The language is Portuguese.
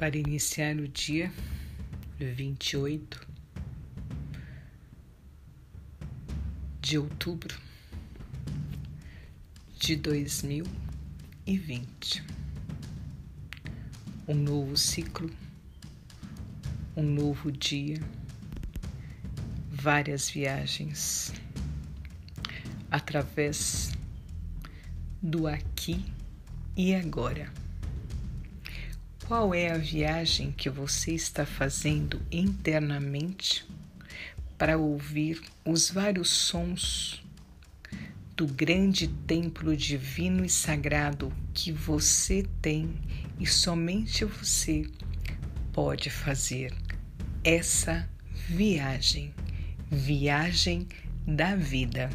para iniciar o dia 28 de outubro de 2020. Um novo ciclo, um novo dia, várias viagens através do aqui e agora. Qual é a viagem que você está fazendo internamente para ouvir os vários sons do grande templo divino e sagrado que você tem e somente você pode fazer essa viagem da vida?